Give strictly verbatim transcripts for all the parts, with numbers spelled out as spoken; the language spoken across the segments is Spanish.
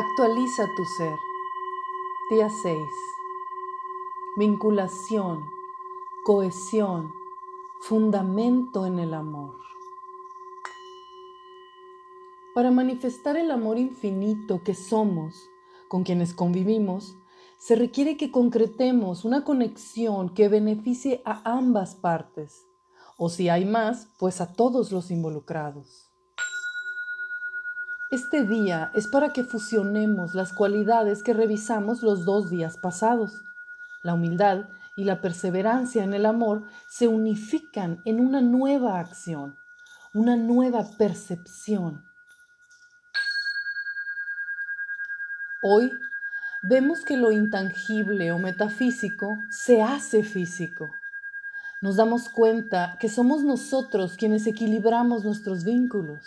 Actualiza tu ser. Día seis. Vinculación, cohesión, fundamento en el amor. Para manifestar el amor infinito que somos, con quienes convivimos, se requiere que concretemos una conexión que beneficie a ambas partes, o si hay más, pues a todos los involucrados. Este día es para que fusionemos las cualidades que revisamos los dos días pasados. La humildad y la perseverancia en el amor se unifican en una nueva acción, una nueva percepción. Hoy vemos que lo intangible o metafísico se hace físico. Nos damos cuenta que somos nosotros quienes equilibramos nuestros vínculos.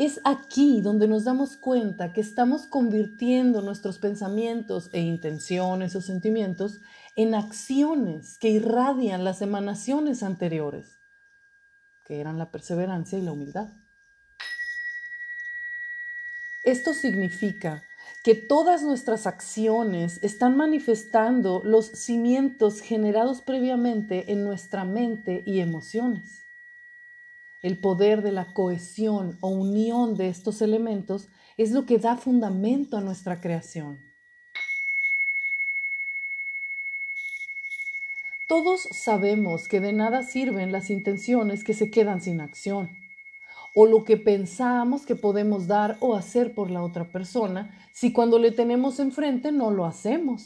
Es aquí donde nos damos cuenta que estamos convirtiendo nuestros pensamientos e intenciones o sentimientos en acciones que irradian las emanaciones anteriores, que eran la perseverancia y la humildad. Esto significa que todas nuestras acciones están manifestando los cimientos generados previamente en nuestra mente y emociones. El poder de la cohesión o unión de estos elementos es lo que da fundamento a nuestra creación. Todos sabemos que de nada sirven las intenciones que se quedan sin acción, o lo que pensamos que podemos dar o hacer por la otra persona si cuando le tenemos enfrente no lo hacemos.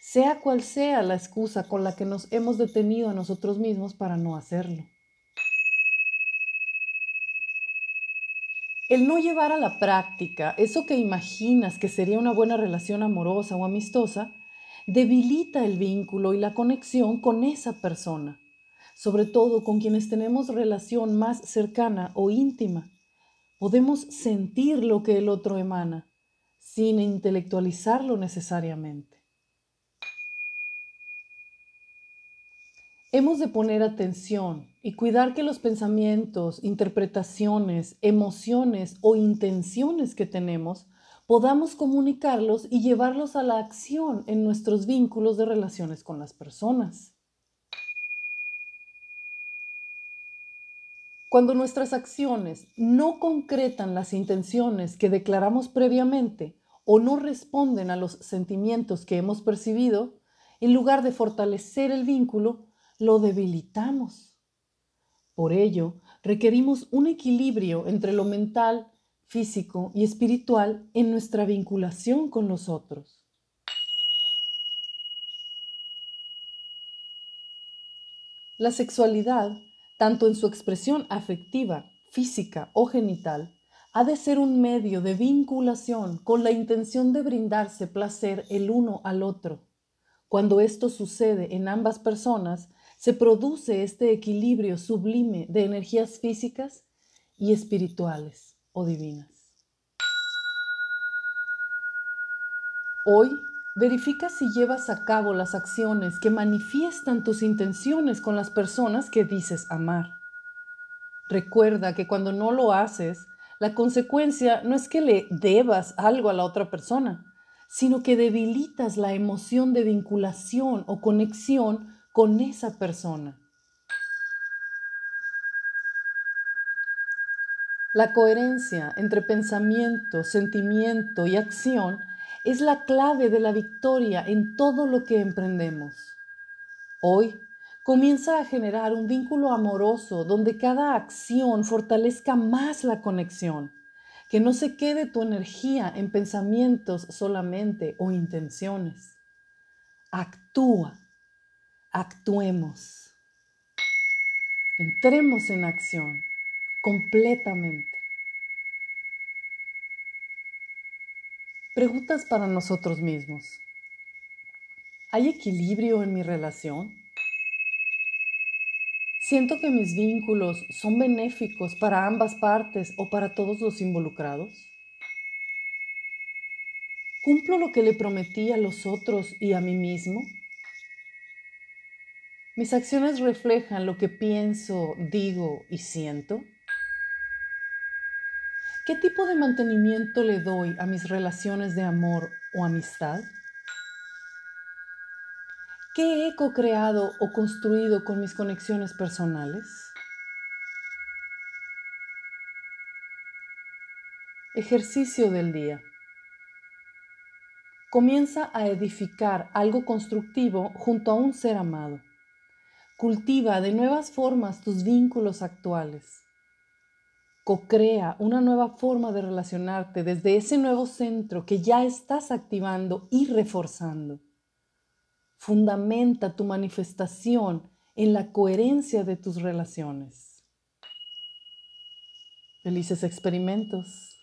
Sea cual sea la excusa con la que nos hemos detenido a nosotros mismos para no hacerlo. El no llevar a la práctica eso que imaginas que sería una buena relación amorosa o amistosa, debilita el vínculo y la conexión con esa persona, sobre todo con quienes tenemos relación más cercana o íntima. Podemos sentir lo que el otro emana, sin intelectualizarlo necesariamente. Hemos de poner atención y cuidar que los pensamientos, interpretaciones, emociones o intenciones que tenemos podamos comunicarlos y llevarlos a la acción en nuestros vínculos de relaciones con las personas. Cuando nuestras acciones no concretan las intenciones que declaramos previamente o no responden a los sentimientos que hemos percibido, en lugar de fortalecer el vínculo, lo debilitamos. Por ello, requerimos un equilibrio entre lo mental, físico y espiritual en nuestra vinculación con los otros. La sexualidad, tanto en su expresión afectiva, física o genital, ha de ser un medio de vinculación con la intención de brindarse placer el uno al otro. Cuando esto sucede en ambas personas, se produce este equilibrio sublime de energías físicas y espirituales o divinas. Hoy, verifica si llevas a cabo las acciones que manifiestan tus intenciones con las personas que dices amar. Recuerda que cuando no lo haces, la consecuencia no es que le debas algo a la otra persona, sino que debilitas la emoción de vinculación o conexión con esa persona. La coherencia entre pensamiento, sentimiento y acción es la clave de la victoria en todo lo que emprendemos. Hoy comienza a generar un vínculo amoroso donde cada acción fortalezca más la conexión, que no se quede tu energía en pensamientos solamente o intenciones. Actúa. Actuemos, entremos en acción completamente. Preguntas para nosotros mismos. ¿Hay equilibrio en mi relación? ¿Siento que mis vínculos son benéficos para ambas partes o para todos los involucrados? ¿Cumplo lo que le prometí a los otros y a mí mismo? ¿Mis acciones reflejan lo que pienso, digo y siento? ¿Qué tipo de mantenimiento le doy a mis relaciones de amor o amistad? ¿Qué he co-creado o construido con mis conexiones personales? Ejercicio del día. Comienza a edificar algo constructivo junto a un ser amado. Cultiva de nuevas formas tus vínculos actuales. Co-crea una nueva forma de relacionarte desde ese nuevo centro que ya estás activando y reforzando. Fundamenta tu manifestación en la coherencia de tus relaciones. Felices experimentos.